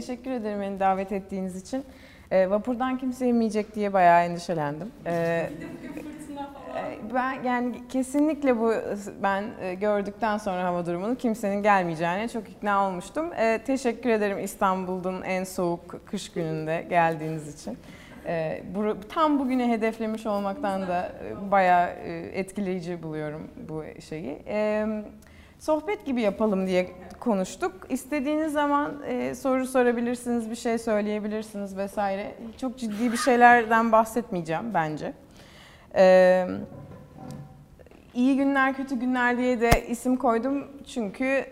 teşekkür ederim beni davet ettiğiniz için. Vapurdan kimse inmeyecek diye bayağı endişelendim. Ben yani kesinlikle ben gördükten sonra hava durumunu kimsenin gelmeyeceğine çok ikna olmuştum. Teşekkür ederim İstanbul'un en soğuk kış gününde geldiğiniz için. Tam bugüne hedeflemiş olmaktan da bayağı etkileyici buluyorum bu şeyi. Sohbet gibi yapalım diye konuştuk. İstediğiniz zaman soru sorabilirsiniz, bir şey söyleyebilirsiniz vesaire. Çok ciddi bir şeylerden bahsetmeyeceğim bence. İyi günler, kötü günler diye de isim koydum çünkü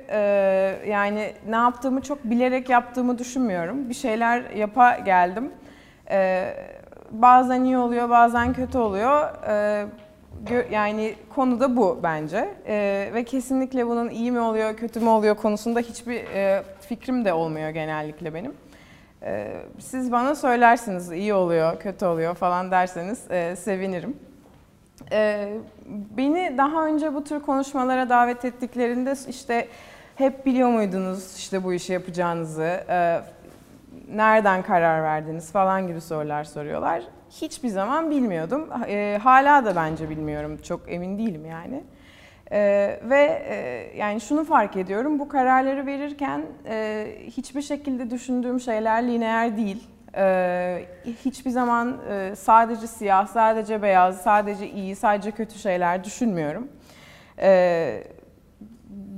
yani ne yaptığımı çok bilerek yaptığımı düşünmüyorum. Bir şeyler yapa geldim. Bazen iyi oluyor, bazen kötü oluyor. Yani konu da bu bence ve kesinlikle bunun iyi mi oluyor, kötü mü oluyor konusunda hiçbir fikrim de olmuyor genellikle benim. Siz bana söylersiniz iyi oluyor, kötü oluyor falan derseniz sevinirim. Beni daha önce bu tür konuşmalara davet ettiklerinde işte hep biliyor muydunuz işte bu işi yapacağınızı, nereden karar verdiniz falan gibi sorular soruyorlar. Hiçbir zaman bilmiyordum. Hala da bence bilmiyorum. Çok emin değilim yani. Yani şunu fark ediyorum. Bu kararları verirken hiçbir şekilde düşündüğüm şeyler lineer değil. Hiçbir zaman sadece siyah, sadece beyaz, sadece iyi, sadece kötü şeyler düşünmüyorum.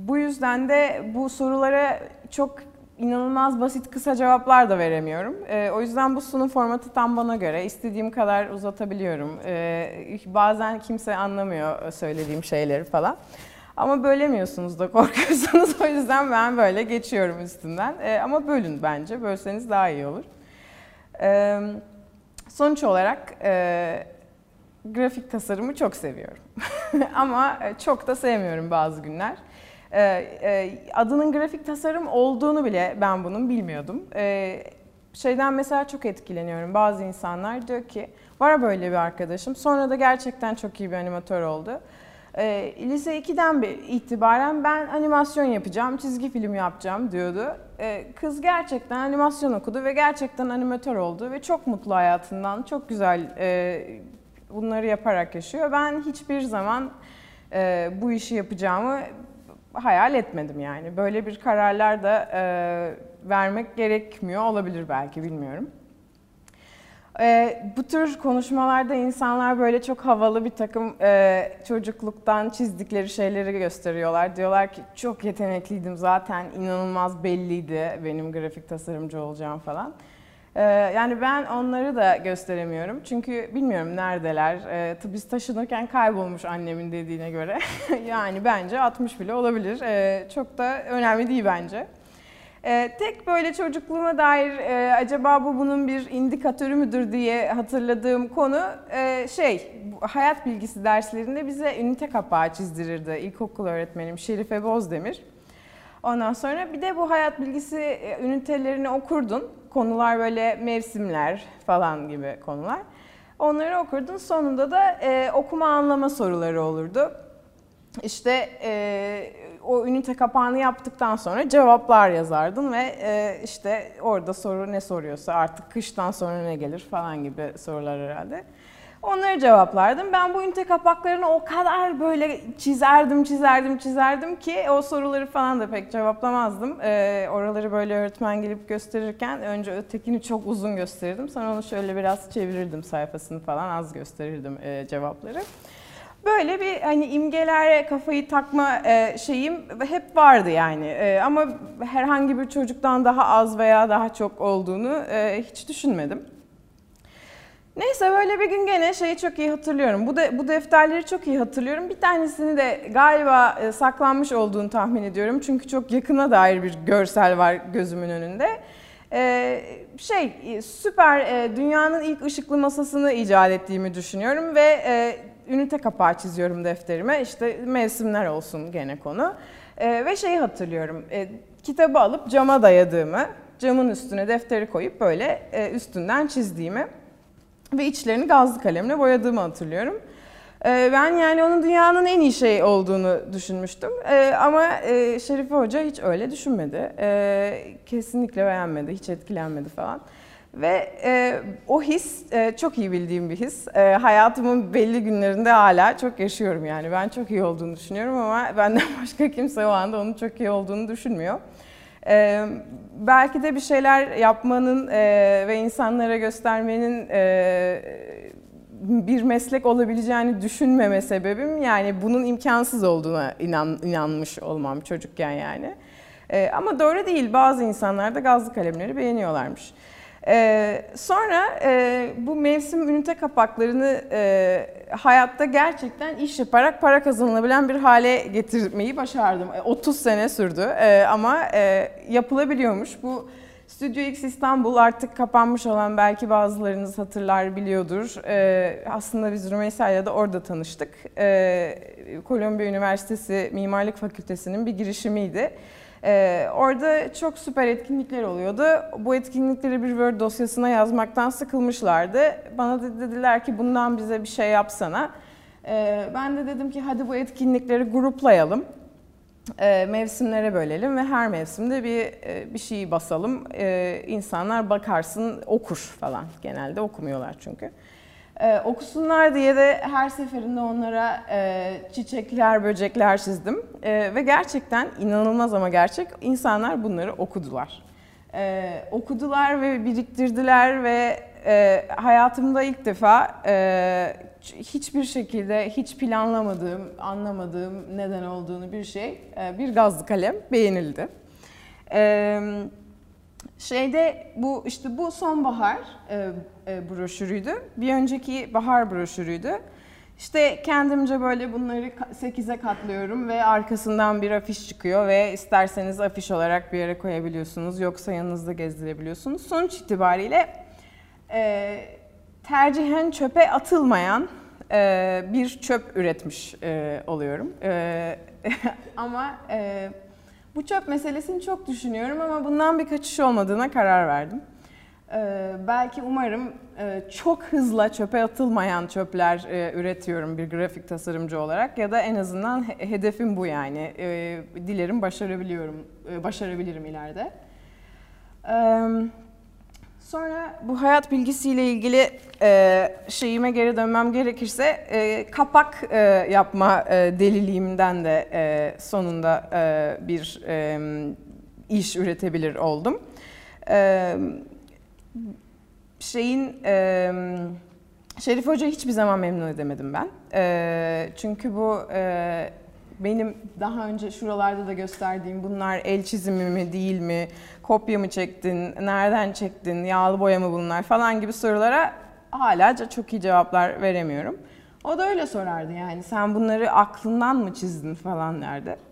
Bu yüzden de bu sorulara çok İnanılmaz basit kısa cevaplar da veremiyorum. O yüzden bu sunum formatı tam bana göre. İstediğim kadar uzatabiliyorum. Bazen kimse anlamıyor söylediğim şeyleri falan. Ama bölemiyorsunuz da korkuyorsunuz. O yüzden ben böyle geçiyorum üstünden. Ama bölün bence. Bölseniz daha iyi olur. Sonuç olarak grafik tasarımı çok seviyorum. Ama çok da sevmiyorum bazı günler. Adının grafik tasarım olduğunu bile ben bunun bilmiyordum. Şeyden mesela çok etkileniyorum. Bazı insanlar diyor ki, var böyle bir arkadaşım. Sonra da gerçekten çok iyi bir animatör oldu. Lise 2'den itibaren ben animasyon yapacağım, çizgi film yapacağım diyordu. Kız gerçekten animasyon okudu ve gerçekten animatör oldu. Ve çok mutlu hayatından, çok güzel bunları yaparak yaşıyor. Ben hiçbir zaman bu işi yapacağımı hayal etmedim yani. Böyle bir kararlar da vermek gerekmiyor olabilir belki, bilmiyorum. Bu tür konuşmalarda insanlar böyle çok havalı bir takım çocukluktan çizdikleri şeyleri gösteriyorlar. Diyorlar ki çok yetenekliydim zaten, inanılmaz belliydi benim grafik tasarımcı olacağım falan. Yani ben onları da gösteremiyorum çünkü bilmiyorum neredeler. Biz taşınırken kaybolmuş annemin dediğine göre. Yani bence 60 bile olabilir. Çok da önemli değil bence. Tek böyle çocukluğuma dair acaba bu bunun bir indikatörü müdür diye hatırladığım konu hayat bilgisi derslerinde bize ünite kapağı çizdirirdi ilkokul öğretmenim Şerife Bozdemir. Ondan sonra bir de bu hayat bilgisi ünitelerini okurdun. Konular böyle mevsimler falan gibi konular. Onları okurdun. Sonunda da okuma anlama soruları olurdu. İşte o ünite kapağını yaptıktan sonra cevaplar yazardın ve işte orada soru ne soruyorsa artık kıştan sonra ne gelir falan gibi sorular herhalde. Onları cevaplardım. Ben bu ünite kapaklarını o kadar böyle çizerdim ki o soruları falan da pek cevaplamazdım. Oraları böyle öğretmen gelip gösterirken önce ötekini çok uzun gösterirdim. Sonra onu şöyle biraz çevirirdim, sayfasını falan az gösterirdim cevapları. Böyle bir hani imgelere kafayı takma şeyim hep vardı yani. Ama herhangi bir çocuktan daha az veya daha çok olduğunu hiç düşünmedim. Neyse böyle bir gün gene şeyi çok iyi hatırlıyorum. Bu defterleri çok iyi hatırlıyorum. Bir tanesini de galiba saklanmış olduğunu tahmin ediyorum. Çünkü çok yakına dair bir görsel var gözümün önünde. Süper dünyanın ilk ışıklı masasını icat ettiğimi düşünüyorum ve ünite kapağı çiziyorum defterime. İşte mevsimler olsun gene konu. Ve şeyi hatırlıyorum. Kitabı alıp cama dayadığımı, camın üstüne defteri koyup böyle üstünden çizdiğimi ve içlerini gazlı kalemle boyadığımı hatırlıyorum. Ben yani onun dünyanın en iyi şey olduğunu düşünmüştüm. Ama Şerife Hoca hiç öyle düşünmedi. Kesinlikle beğenmedi, hiç etkilenmedi falan. Ve o his çok iyi bildiğim bir his. Hayatımın belli günlerinde hala çok yaşıyorum yani. Ben çok iyi olduğunu düşünüyorum ama benden başka kimse o anda onun çok iyi olduğunu düşünmüyor. Belki de bir şeyler yapmanın ve insanlara göstermenin bir meslek olabileceğini düşünmeme sebebim yani bunun imkansız olduğuna inanmış olmam çocukken yani. Ama doğru değil, bazı insanlar da gazlı kalemleri beğeniyorlarmış. Sonra bu mevsim ünite kapaklarını hayatta gerçekten iş yaparak para kazanılabilen bir hale getirmeyi başardım. 30 sene sürdü ama yapılabiliyormuş. Bu Studio X İstanbul artık kapanmış olan, belki bazılarınız hatırlar, biliyordur. Aslında biz Rümeysa'yla da orada tanıştık. Kolombiya Üniversitesi Mimarlık Fakültesi'nin bir girişimiydi. Orada çok süper etkinlikler oluyordu. Bu etkinlikleri bir Word dosyasına yazmaktan sıkılmışlardı. Bana dediler ki bundan bize bir şey yapsana. Ben de dedim ki hadi bu etkinlikleri gruplayalım. Mevsimlere bölelim ve her mevsimde bir şey basalım. İnsanlar bakarsın okur falan. Genelde okumuyorlar çünkü. Okusunlar diye de her seferinde onlara çiçekler, böcekler çizdim. Ve gerçekten inanılmaz ama gerçek, insanlar bunları okudular. Okudular ve biriktirdiler ve hayatımda ilk defa hiçbir şekilde hiç planlamadığım, anlamadığım neden olduğunu bir şey, bir gazlı kalem beğenildi. Bu sonbahar broşürüydü. Bir önceki bahar broşürüydü. İşte kendimce böyle bunları 8'e katlıyorum ve arkasından bir afiş çıkıyor ve isterseniz afiş olarak bir yere koyabiliyorsunuz, yoksa yanınızda gezdirebiliyorsunuz. Sonuç itibariyle tercihen çöpe atılmayan bir çöp üretmiş oluyorum. Ama bu çöp meselesini çok düşünüyorum ama bundan bir kaçış olmadığına karar verdim. Belki umarım çok hızla çöpe atılmayan çöpler üretiyorum bir grafik tasarımcı olarak, ya da en azından hedefim bu yani. Dilerim başarabilirim ileride. Sonra bu hayat bilgisiyle ilgili şeyime geri dönmem gerekirse kapak yapma deliliğimden de sonunda bir iş üretebilir oldum. Şerife Hoca hiçbir zaman memnun edemedim ben. Çünkü bu benim daha önce şuralarda da gösterdiğim, bunlar el çizimi mi değil mi, kopya mı çektin, nereden çektin, yağlı boya mı bunlar falan gibi sorulara hala çok iyi cevaplar veremiyorum. O da öyle sorardı yani, sen bunları aklından mı çizdin falan derdi.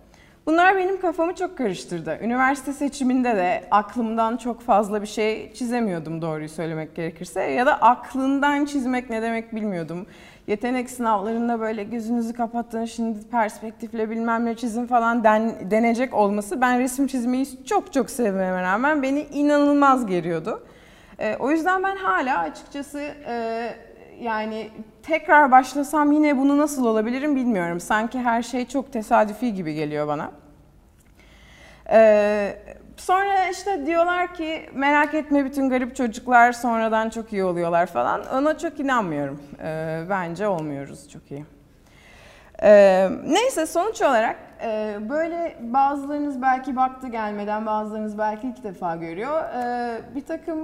Bunlar benim kafamı çok karıştırdı. Üniversite seçiminde de aklımdan çok fazla bir şey çizemiyordum doğruyu söylemek gerekirse, ya da aklından çizmek ne demek bilmiyordum. Yetenek sınavlarında böyle gözünüzü kapattın, şimdi perspektifle bilmem ne çizim falan denecek olması, ben resim çizmeyi çok sevmeme rağmen beni inanılmaz geriyordu. O yüzden ben hala açıkçası yani tekrar başlasam yine bunu nasıl olabilirim bilmiyorum. Sanki her şey çok tesadüfi gibi geliyor bana. Sonra işte diyorlar ki merak etme, bütün garip çocuklar sonradan çok iyi oluyorlar falan. Ona çok inanmıyorum. Bence olmuyoruz çok iyi. Neyse, sonuç olarak böyle bazılarınız belki baktı gelmeden, bazılarınız belki ilk defa görüyor. Bir takım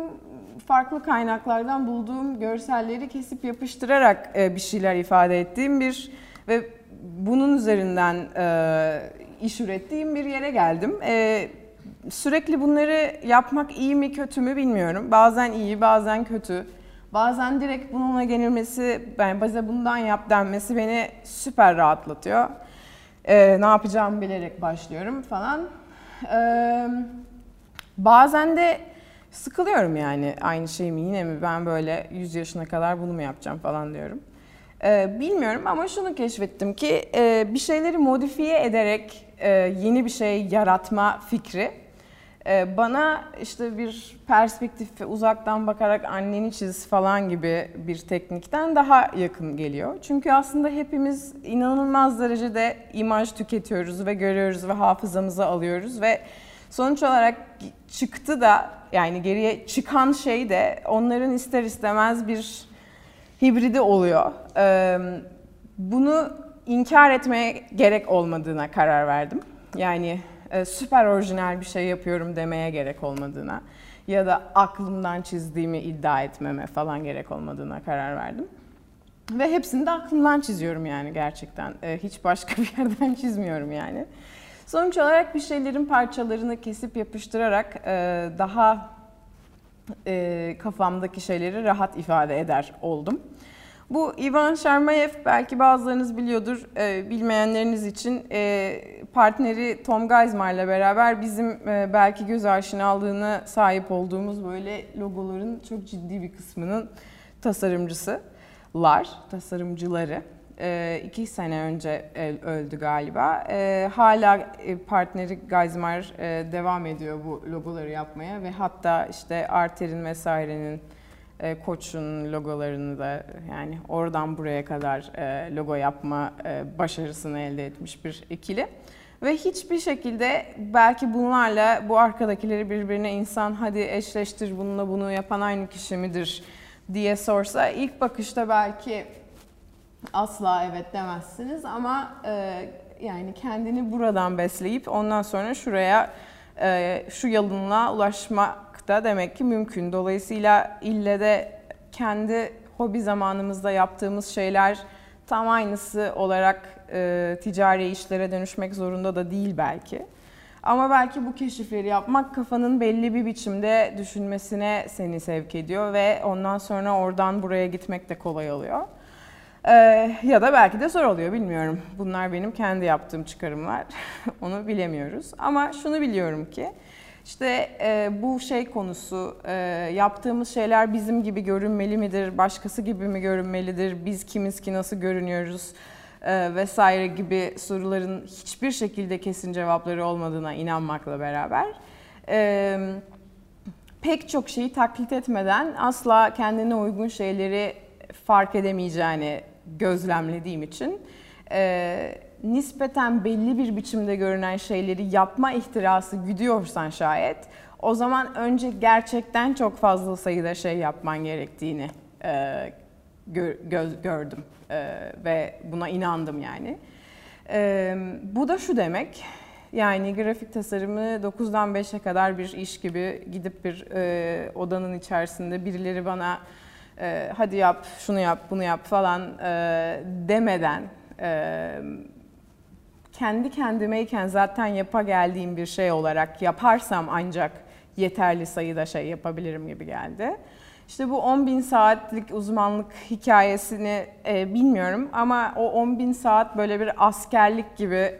farklı kaynaklardan bulduğum görselleri kesip yapıştırarak bir şeyler ifade ettiğim bir ve bunun üzerinden iş ürettiğim bir yere geldim. Sürekli bunları yapmak iyi mi kötü mü bilmiyorum. Bazen iyi, bazen kötü. Bazen direkt bununla gelilmesi, bazen bundan yap denmesi beni süper rahatlatıyor. Ne yapacağımı bilerek başlıyorum falan. Bazen de sıkılıyorum yani, aynı şey mi yine mi, ben böyle 100 yaşına kadar bunu mu yapacağım falan diyorum. Bilmiyorum ama şunu keşfettim ki bir şeyleri modifiye ederek yeni bir şey yaratma fikri Bana işte bir perspektif, uzaktan bakarak anneni çiz falan gibi bir teknikten daha yakın geliyor. Çünkü aslında hepimiz inanılmaz derecede imaj tüketiyoruz ve görüyoruz ve hafızamıza alıyoruz ve sonuç olarak çıktı da, yani geriye çıkan şey de onların ister istemez bir hibridi oluyor. Bunu inkar etmeye gerek olmadığına karar verdim. Yani süper orijinal bir şey yapıyorum demeye gerek olmadığına ya da aklımdan çizdiğimi iddia etmeme falan gerek olmadığına karar verdim. Ve hepsini de aklımdan çiziyorum yani gerçekten. Hiç başka bir yerden çizmiyorum yani. Sonuç olarak bir şeylerin parçalarını kesip yapıştırarak daha kafamdaki şeyleri rahat ifade eder oldum. Bu Ivan Sharmaev, belki bazılarınız biliyordur, bilmeyenleriniz için partneri Tom Geismar'la beraber bizim belki göz aşinalığına sahip olduğumuz böyle logoların çok ciddi bir kısmının tasarımcıları. 2 sene önce öldü galiba. Hala partneri Geismar devam ediyor bu logoları yapmaya ve hatta işte Arter'in vesairenin, Koç'un logolarını da, yani oradan buraya kadar logo yapma başarısını elde etmiş bir ikili. Ve hiçbir şekilde belki bunlarla bu arkadakileri birbirine insan hadi eşleştir, bununla bunu yapan aynı kişi midir diye sorsa ilk bakışta belki asla evet demezsiniz ama yani kendini buradan besleyip ondan sonra şuraya, şu yalınlığa ulaşmak da demek ki mümkün. Dolayısıyla ille de kendi hobi zamanımızda yaptığımız şeyler tam aynısı olarak ticari işlere dönüşmek zorunda da değil belki. Ama belki bu keşifleri yapmak kafanın belli bir biçimde düşünmesine seni sevk ediyor ve ondan sonra oradan buraya gitmek de kolay oluyor. Ya da belki de zor oluyor, bilmiyorum. Bunlar benim kendi yaptığım çıkarımlar. Onu bilemiyoruz. Ama şunu biliyorum ki işte bu şey konusu, yaptığımız şeyler bizim gibi görünmeli midir, başkası gibi mi görünmelidir, biz kimiz ki nasıl görünüyoruz vesaire gibi soruların hiçbir şekilde kesin cevapları olmadığına inanmakla beraber pek çok şeyi taklit etmeden asla kendine uygun şeyleri fark edemeyeceğini gözlemlediğim için nispeten belli bir biçimde görünen şeyleri yapma ihtirası güdüyorsan şayet, o zaman önce gerçekten çok fazla sayıda şey yapman gerektiğini gördüm ve buna inandım yani. Bu da şu demek, yani grafik tasarımı 9'dan 5'e kadar bir iş gibi gidip bir odanın içerisinde birileri bana hadi yap, şunu yap, bunu yap falan demeden kendi kendimeyken zaten yapa geldiğim bir şey olarak yaparsam ancak yeterli sayıda şey yapabilirim gibi geldi. İşte bu 10.000 saatlik uzmanlık hikayesini bilmiyorum ama o 10.000 saat böyle bir askerlik gibi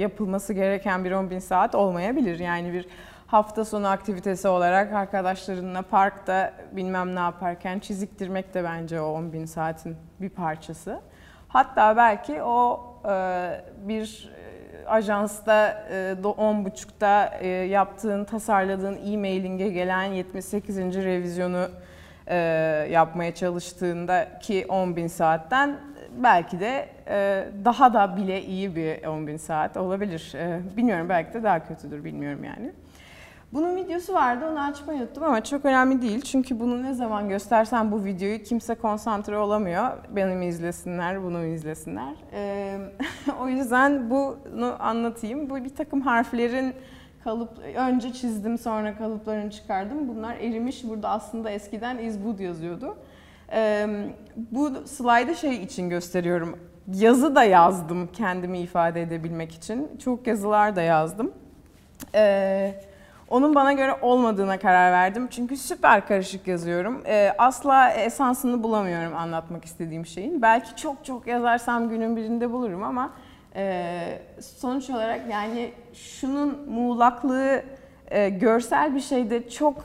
yapılması gereken bir 10.000 saat olmayabilir. Yani bir hafta sonu aktivitesi olarak arkadaşlarınla parkta bilmem ne yaparken çiziktirmek de bence o 10.000 saatin bir parçası. Hatta belki o bir ajansta 10.30'da yaptığın, tasarladığın e-mailing'e gelen 78. revizyonu yapmaya çalıştığındaki 10.000 saatten belki de daha da bile iyi bir 10.000 saat olabilir. Bilmiyorum, belki de daha kötüdür, bilmiyorum yani. Bunun videosu vardı, onu açmayı unuttum ama çok önemli değil. Çünkü bunu ne zaman göstersem bu videoyu kimse konsantre olamıyor. Beni mi izlesinler, bunu mu izlesinler. O yüzden bunu anlatayım. Bu bir takım harflerin önce çizdim, sonra kalıplarını çıkardım. Bunlar erimiş. Burada aslında eskiden izbud yazıyordu. Bu slaydı şey için gösteriyorum. Yazı da yazdım kendimi ifade edebilmek için. Çok yazılar da yazdım. Onun bana göre olmadığına karar verdim. Çünkü süper karışık yazıyorum. Asla esansını bulamıyorum anlatmak istediğim şeyin. Belki çok çok yazarsam günün birinde bulurum ama sonuç olarak yani şunun muğlaklığı görsel bir şeyde çok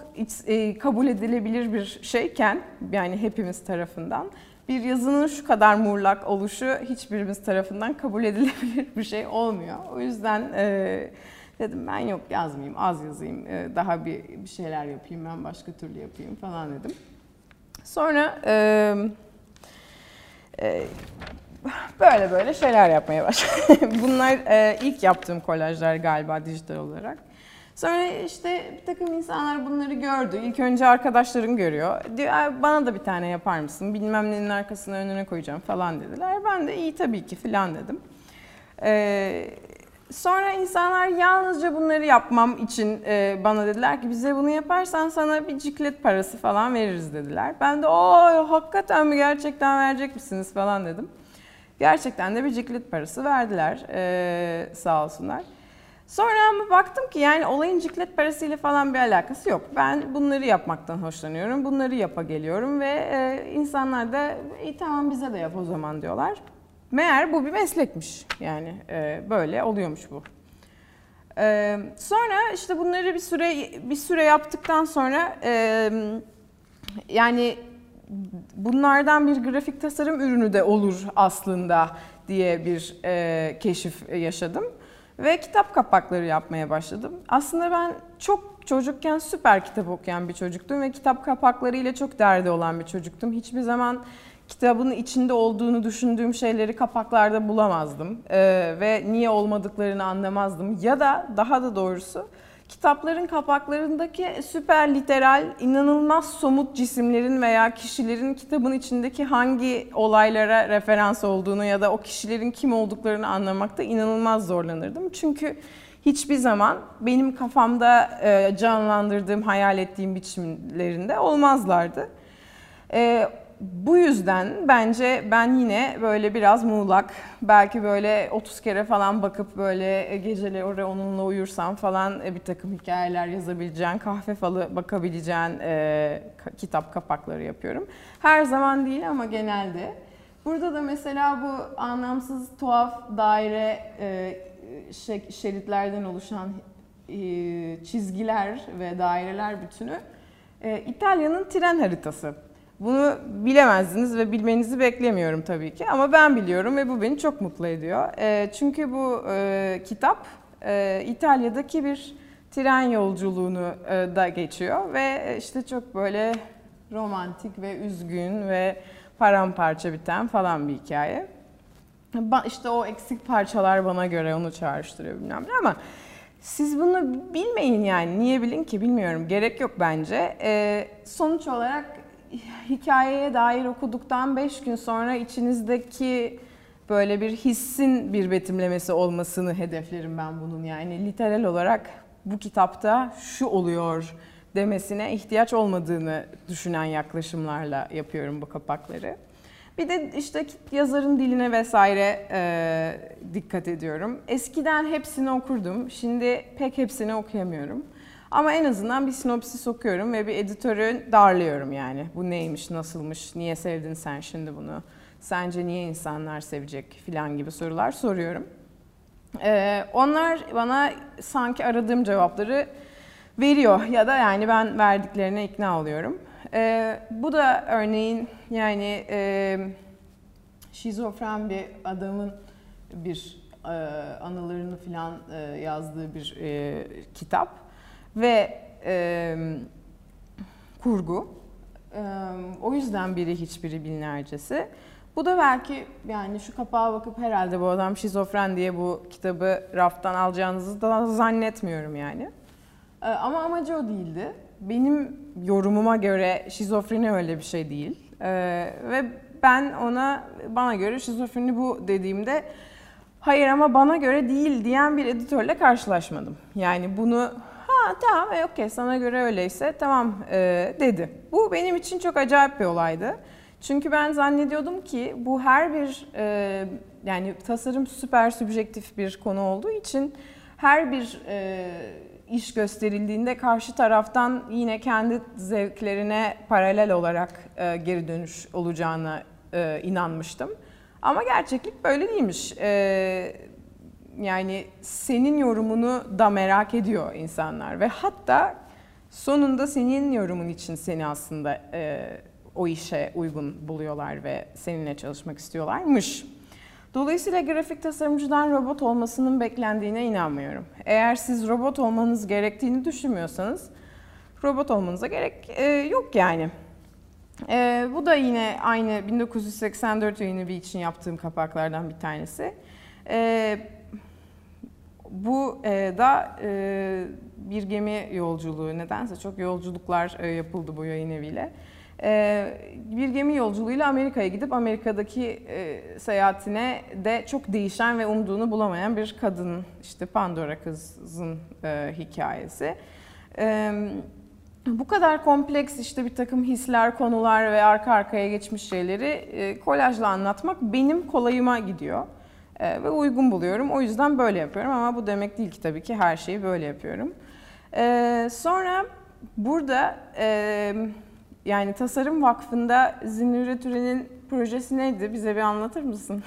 kabul edilebilir bir şeyken, yani hepimiz tarafından, bir yazının şu kadar muğlak oluşu hiçbirimiz tarafından kabul edilebilir bir şey olmuyor. O yüzden Dedim ben yok yazmayayım, az yazayım, daha bir şeyler yapayım, ben başka türlü yapayım falan dedim. Sonra böyle böyle şeyler yapmaya başladım. Bunlar ilk yaptığım kolajlar galiba dijital olarak. Sonra işte bir takım insanlar bunları gördü. İlk önce arkadaşlarım görüyor. Diyor bana da bir tane yapar mısın? Bilmem nenin arkasına önüne koyacağım falan dediler. Ben de iyi tabii ki falan dedim. Sonra insanlar yalnızca bunları yapmam için bana dediler ki bize bunu yaparsan sana bir ciklet parası falan veririz dediler. Ben de o hakikaten mi gerçekten verecek misiniz falan dedim. Gerçekten de bir ciklet parası verdiler sağ olsunlar. Sonra ama baktım ki yani olayın ciklet parasıyla falan bir alakası yok. Ben bunları yapmaktan hoşlanıyorum, bunları yapa geliyorum ve insanlar da tamam bize de yap o zaman diyorlar. Meğer bu bir meslekmiş yani böyle oluyormuş bu. Sonra işte bunları bir süre yaptıktan sonra yani bunlardan bir grafik tasarım ürünü de olur aslında diye bir keşif yaşadım. Ve kitap kapakları yapmaya başladım. Aslında ben çok çocukken süper kitap okuyan bir çocuktum ve kitap kapaklarıyla çok derdi olan bir çocuktum. Hiçbir zaman kitabın içinde olduğunu düşündüğüm şeyleri kapaklarda bulamazdım ve niye olmadıklarını anlamazdım. Ya da daha da doğrusu kitapların kapaklarındaki süper literal, inanılmaz somut cisimlerin veya kişilerin kitabın içindeki hangi olaylara referans olduğunu ya da o kişilerin kim olduklarını anlamakta inanılmaz zorlanırdım. Çünkü hiçbir zaman benim kafamda canlandırdığım, hayal ettiğim biçimlerinde olmazlardı. Bu yüzden bence ben yine böyle biraz muğlak, belki böyle 30 kere falan bakıp böyle geceleri oraya onunla uyursam falan bir takım hikayeler yazabileceğin, kahve falı bakabileceğin kitap kapakları yapıyorum. Her zaman değil ama genelde. Burada da mesela bu anlamsız tuhaf daire şeritlerden oluşan çizgiler ve daireler bütünü İtalya'nın tren haritası. Bunu bilemezdiniz ve bilmenizi beklemiyorum tabii ki ama ben biliyorum ve bu beni çok mutlu ediyor. Çünkü bu kitap İtalya'daki bir tren yolculuğunu da geçiyor ve işte çok böyle romantik ve üzgün ve paramparça biten falan bir hikaye. İşte o eksik parçalar bana göre onu çağrıştırıyor bilmem ne ama siz bunu bilmeyin yani niye bilin ki bilmiyorum, gerek yok bence. Sonuç olarak hikayeye dair okuduktan 5 gün sonra içinizdeki böyle bir hissin bir betimlemesi olmasını hedeflerim ben bunun. Yani literal olarak bu kitapta şu oluyor demesine ihtiyaç olmadığını düşünen yaklaşımlarla yapıyorum bu kapakları. Bir de işte yazarın diline vesaire dikkat ediyorum. Eskiden hepsini okurdum, şimdi pek hepsini okuyamıyorum. Ama en azından bir sinopsis okuyorum ve bir editörü darlıyorum yani. Bu neymiş, nasılmış, niye sevdin sen şimdi bunu, sence niye insanlar sevecek filan gibi sorular soruyorum. Onlar bana sanki aradığım cevapları veriyor ya da yani ben verdiklerine ikna oluyorum. Bu da örneğin yani şizofren bir adamın bir anılarını filan yazdığı bir kitap. Ve kurgu. O yüzden biri hiçbiri binlercesi. Bu da belki yani şu kapağa bakıp herhalde bu adam şizofren diye bu kitabı raftan alacağınızı da zannetmiyorum yani. Ama amacı o değildi. Benim yorumuma göre şizofreni öyle bir şey değil. Ve ben bana göre şizofreni bu dediğimde hayır ama bana göre değil diyen bir editörle karşılaşmadım. Yani bunu tamam, okey sana göre öyleyse tamam dedi. Bu benim için çok acayip bir olaydı. Çünkü ben zannediyordum ki bu her bir yani tasarım süper sübjektif bir konu olduğu için her bir iş gösterildiğinde karşı taraftan yine kendi zevklerine paralel olarak geri dönüş olacağına inanmıştım. Ama gerçeklik böyle değilmiş. Yani senin yorumunu da merak ediyor insanlar ve hatta sonunda senin yorumun için seni aslında o işe uygun buluyorlar ve seninle çalışmak istiyorlarmış. Dolayısıyla grafik tasarımcıdan robot olmasının beklendiğine inanmıyorum. Eğer siz robot olmanız gerektiğini düşünmüyorsanız robot olmanıza gerek yok yani. Bu da yine aynı 1984 yayını bir için yaptığım kapaklardan bir tanesi. Bu da bir gemi yolculuğu, nedense çok yolculuklar yapıldı bu yayın eviyle. Bir gemi yolculuğuyla Amerika'ya gidip Amerika'daki seyahatine de çok değişen ve umduğunu bulamayan bir kadın, işte Pandora kızın hikayesi. Bu kadar kompleks işte bir takım hisler, konular ve arka arkaya geçmiş şeyleri kolajla anlatmak benim kolayıma gidiyor ve uygun buluyorum. O yüzden böyle yapıyorum ama bu demek değil ki tabii ki her şeyi böyle yapıyorum. Sonra burada yani Tasarım Vakfı'nda Zinure Türen'in projesi neydi? Bize bir anlatır mısın?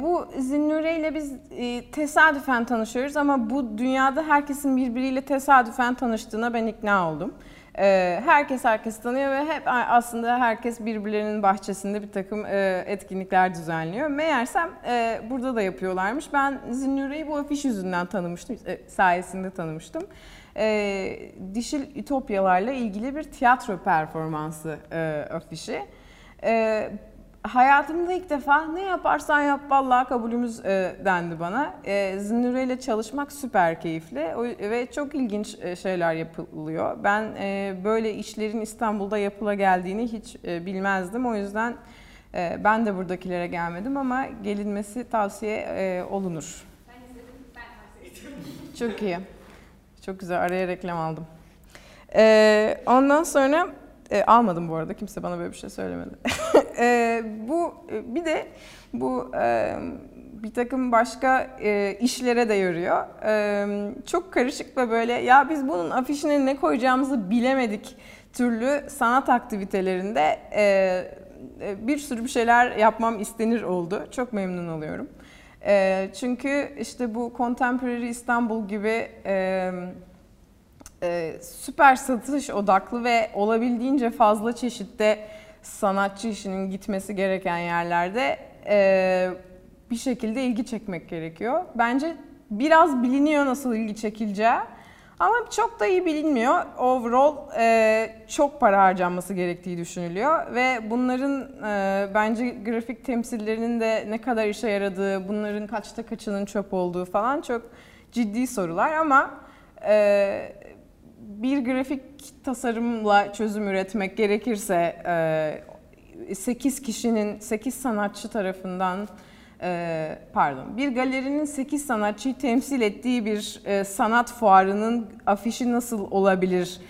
Bu Zinnure ile biz tesadüfen tanışıyoruz ama bu dünyada herkesin birbiriyle tesadüfen tanıştığına ben ikna oldum. Herkes herkesi tanıyor ve hep aslında herkes birbirlerinin bahçesinde bir takım etkinlikler düzenliyor. Meğersem burada da yapıyorlarmış. Ben Zinnure'yi bu afiş yüzünden tanımıştım, sayesinde tanımıştım. Dişil Ütopyalarla ilgili bir tiyatro performansı afişi. Hayatımda ilk defa ne yaparsan yap vallahi kabulümüz dendi bana. Zinnure ile çalışmak süper keyifli ve çok ilginç şeyler yapılıyor. Ben böyle işlerin İstanbul'da yapıla geldiğini hiç bilmezdim. O yüzden ben de buradakilere gelmedim ama gelinmesi tavsiye olunur. Ben izledim, ben tavsiye ediyorum. Çok iyi. Çok güzel, araya reklam aldım. Ondan sonra... almadım bu arada, kimse bana böyle bir şey söylemedi. Bu bir takım başka işlere de yarıyor. Çok karışık ve böyle ya biz bunun afişine ne koyacağımızı bilemedik türlü sanat aktivitelerinde bir sürü bir şeyler yapmam istenir oldu. Çok memnun oluyorum. Çünkü işte bu Contemporary İstanbul gibi... süper satış odaklı ve olabildiğince fazla çeşitte sanatçı işinin gitmesi gereken yerlerde bir şekilde ilgi çekmek gerekiyor. Bence biraz biliniyor nasıl ilgi çekileceği ama çok da iyi bilinmiyor. Overall çok para harcanması gerektiği düşünülüyor ve bunların bence grafik temsillerinin de ne kadar işe yaradığı, bunların kaçta kaçının çöp olduğu falan çok ciddi sorular ama bir grafik tasarımla çözüm üretmek gerekirse 8 kişinin 8 sanatçı tarafından pardon bir galerinin 8 sanatçıyı temsil ettiği bir sanat fuarının afişi nasıl olabilir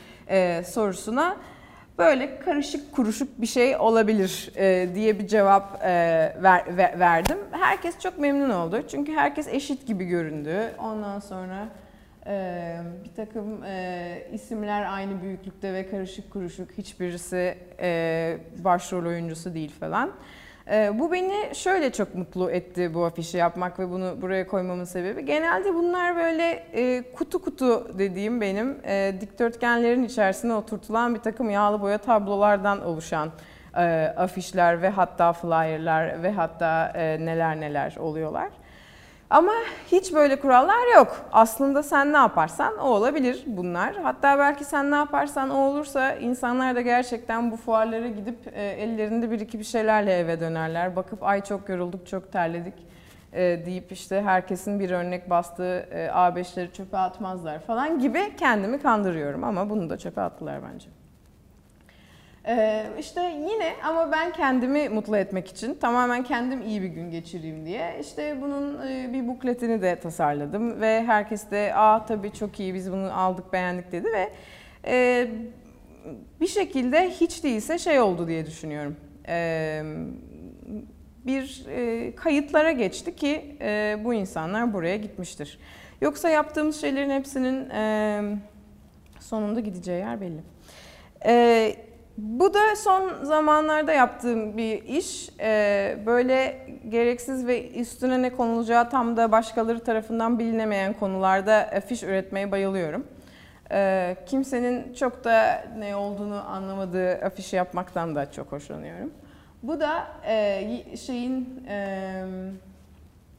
sorusuna böyle karışık kuruşuk bir şey olabilir diye bir cevap verdim. Herkes çok memnun oldu çünkü herkes eşit gibi göründü. Ondan sonra bir takım isimler aynı büyüklükte ve karışık kuruşuk, hiçbirisi başrol oyuncusu değil falan. Bu beni şöyle çok mutlu etti, bu afişi yapmak ve bunu buraya koymamın sebebi. Genelde bunlar böyle kutu kutu dediğim benim dikdörtgenlerin içerisine oturtulan bir takım yağlı boya tablolardan oluşan afişler ve hatta flyerler ve hatta neler neler oluyorlar. Ama hiç böyle kurallar yok. Aslında sen ne yaparsan o olabilir bunlar. Hatta belki sen ne yaparsan o olursa insanlar da gerçekten bu fuarlara gidip ellerinde bir iki bir şeylerle eve dönerler. Bakıp ay çok yorulduk, çok terledik deyip işte herkesin bir örnek bastığı A5'leri çöpe atmazlar falan gibi kendimi kandırıyorum. Ama bunu da çöpe attılar bence. İşte yine ama ben kendimi mutlu etmek için tamamen kendim iyi bir gün geçireyim diye işte bunun bir bukletini de tasarladım ve herkes de aa tabii çok iyi biz bunu aldık beğendik dedi ve bir şekilde hiç değilse şey oldu diye düşünüyorum. Bir kayıtlara geçti ki bu insanlar buraya gitmiştir. Yoksa yaptığımız şeylerin hepsinin sonunda gideceği yer belli. Bu da son zamanlarda yaptığım bir iş. Böyle gereksiz ve üstüne ne konulacağı tam da başkaları tarafından bilinemeyen konularda afiş üretmeye bayılıyorum. Kimsenin çok da ne olduğunu anlamadığı afişi yapmaktan da çok hoşlanıyorum. Bu da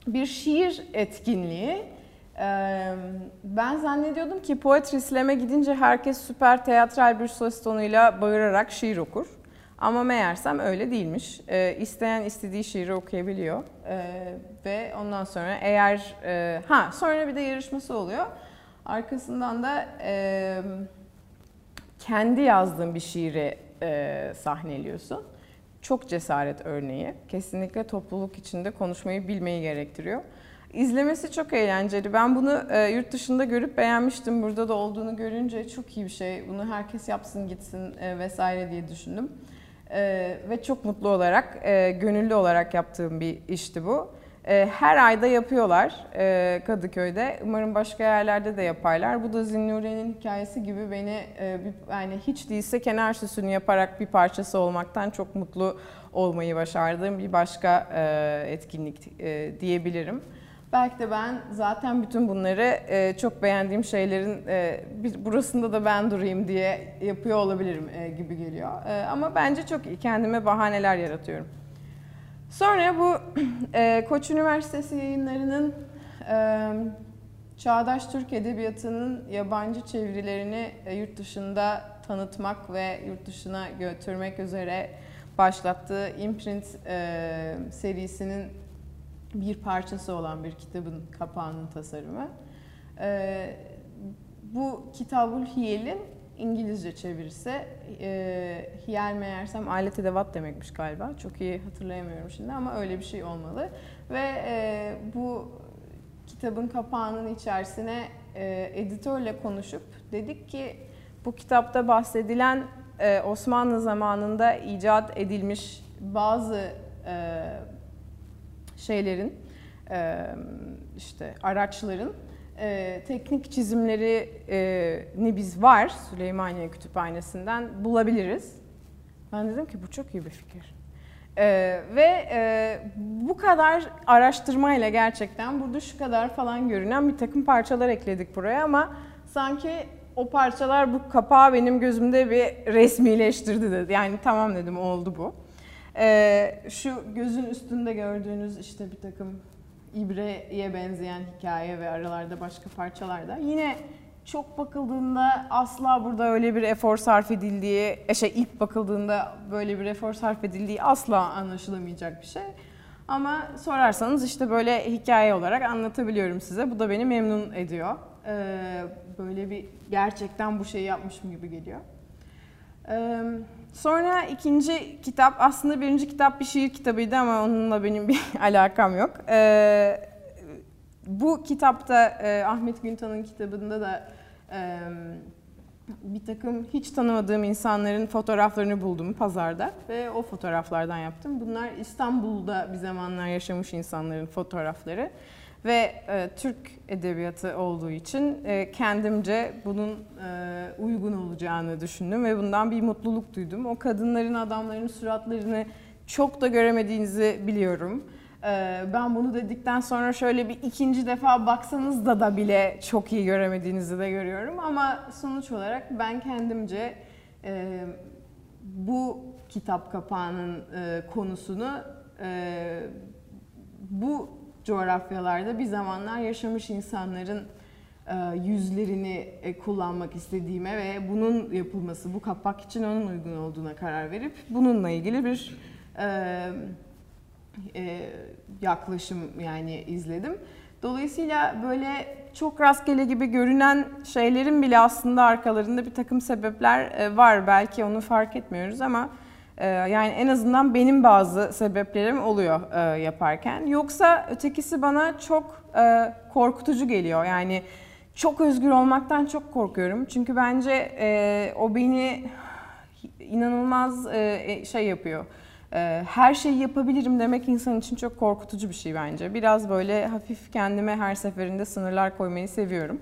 bir şiir etkinliği. Ben zannediyordum ki Poetry Slam'e gidince herkes süper teatral bir ses tonuyla bağırarak şiir okur. Ama meğersem öyle değilmiş. İsteyen istediği şiiri okuyabiliyor. Ve ondan sonra eğer... sonra bir de yarışması oluyor. Arkasından da kendi yazdığın bir şiiri sahneliyorsun. Çok cesaret örneği. Kesinlikle topluluk içinde konuşmayı bilmeyi gerektiriyor. İzlemesi çok eğlenceli. Ben bunu yurt dışında görüp beğenmiştim. Burada da olduğunu görünce çok iyi bir şey. Bunu herkes yapsın gitsin vesaire diye düşündüm. Ve çok mutlu olarak, gönüllü olarak yaptığım bir işti bu. Her ayda yapıyorlar Kadıköy'de. Umarım başka yerlerde de yaparlar. Bu da Zinnure'nin hikayesi gibi beni yani hiç değilse kenar süsünü yaparak bir parçası olmaktan çok mutlu olmayı başardığım bir başka etkinlik diyebilirim. Belki de ben zaten bütün bunları çok beğendiğim şeylerin burasında da ben durayım diye yapıyor olabilirim gibi geliyor. Ama bence çok iyi. Kendime bahaneler yaratıyorum. Sonra bu Koç Üniversitesi yayınlarının Çağdaş Türk Edebiyatı'nın yabancı çevirilerini yurt dışında tanıtmak ve yurt dışına götürmek üzere başlattığı Imprint serisinin bir parçası olan bir kitabın kapağının tasarımı. Bu Kitabul Hiyel'in İngilizce çevirisi. Hiyel meğersem alet edevat demekmiş galiba. Çok iyi hatırlayamıyorum şimdi ama öyle bir şey olmalı. Ve bu kitabın kapağının içerisine editörle konuşup dedik ki bu kitapta bahsedilen Osmanlı zamanında icat edilmiş bazı şeylerin, işte araçların teknik çizimlerini biz var Süleymaniye Kütüphanesi'nden bulabiliriz. Ben dedim ki bu çok iyi bir fikir. Ve bu kadar araştırmayla gerçekten burada şu kadar falan görünen bir takım parçalar ekledik buraya ama sanki o parçalar bu kapağı benim gözümde bir resmileştirdi dedi. Yani tamam dedim, oldu bu. Şu gözün üstünde gördüğünüz işte bir takım ibreye benzeyen hikaye ve aralarda başka parçalar da yine çok bakıldığında asla burada öyle bir efor sarf edildiği, ilk bakıldığında böyle bir efor sarf edildiği asla anlaşılamayacak bir şey. Ama sorarsanız işte böyle hikaye olarak anlatabiliyorum size. Bu da beni memnun ediyor. Böyle bir gerçekten bu şeyi yapmışım gibi geliyor. Sonra ikinci kitap, aslında birinci kitap bir şiir kitabıydı ama onunla benim bir alakam yok. Bu kitapta, Ahmet Günta'nın kitabında da bir takım hiç tanımadığım insanların fotoğraflarını buldum pazarda ve o fotoğraflardan yaptım. Bunlar İstanbul'da bir zamanlar yaşamış insanların fotoğrafları ve Türk edebiyatı olduğu için kendimce bunun uygun olacağını düşündüm ve bundan bir mutluluk duydum. O kadınların, adamların suratlarını çok da göremediğinizi biliyorum. Ben bunu dedikten sonra şöyle bir ikinci defa baksanız da bile çok iyi göremediğinizi de görüyorum. Ama sonuç olarak ben kendimce bu kitap kapağının konusunu bu coğrafyalarda bir zamanlar yaşamış insanların yüzlerini kullanmak istediğime ve bunun yapılması, bu kapak için onun uygun olduğuna karar verip bununla ilgili bir yaklaşım yani izledim. Dolayısıyla böyle çok rastgele gibi görünen şeylerin bile aslında arkalarında bir takım sebepler var. Belki onu fark etmiyoruz ama yani en azından benim bazı sebeplerim oluyor yaparken. Yoksa ötekisi bana çok korkutucu geliyor. Yani çok özgür olmaktan çok korkuyorum. Çünkü bence o beni inanılmaz şey yapıyor. Her şeyi yapabilirim demek insan için çok korkutucu bir şey bence. Biraz böyle hafif kendime her seferinde sınırlar koymayı seviyorum.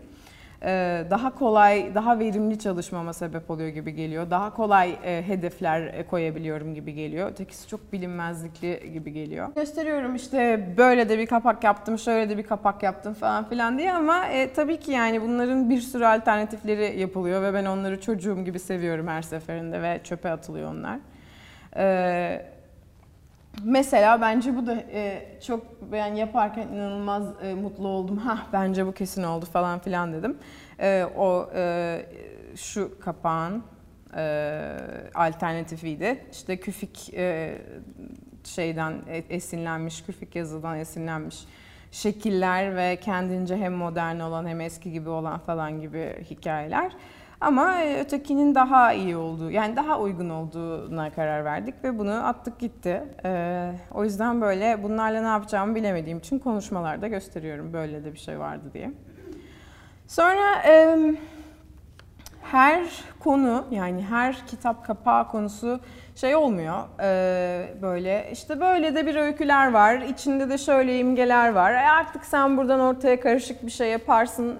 daha kolay, daha verimli çalışmama sebep oluyor gibi geliyor. Daha kolay hedefler koyabiliyorum gibi geliyor. Ötekisi çok bilinmezlikli gibi geliyor. Gösteriyorum işte böyle de bir kapak yaptım, şöyle de bir kapak yaptım falan filan diye ama tabii ki yani bunların bir sürü alternatifleri yapılıyor ve ben onları çocuğum gibi seviyorum her seferinde ve çöpe atılıyor onlar. Mesela bence bu da çok yani yaparken inanılmaz mutlu oldum. Hah bence bu kesin oldu falan filan dedim. O şu kapağın alternatifiydi. İşte küfik şeyden esinlenmiş, küfik yazıdan esinlenmiş şekiller ve kendince hem modern olan hem eski gibi olan falan gibi hikayeler. Ama ötekinin daha iyi olduğu, yani daha uygun olduğuna karar verdik ve bunu attık gitti. O yüzden böyle bunlarla ne yapacağımı bilemediğim için konuşmalarda gösteriyorum böyle de bir şey vardı diye. Sonra her konu, yani her kitap kapağı konusu şey olmuyor. Böyle işte böyle de bir öyküler var, içinde de şöyle imgeler var. Artık sen buradan ortaya karışık bir şey yaparsın.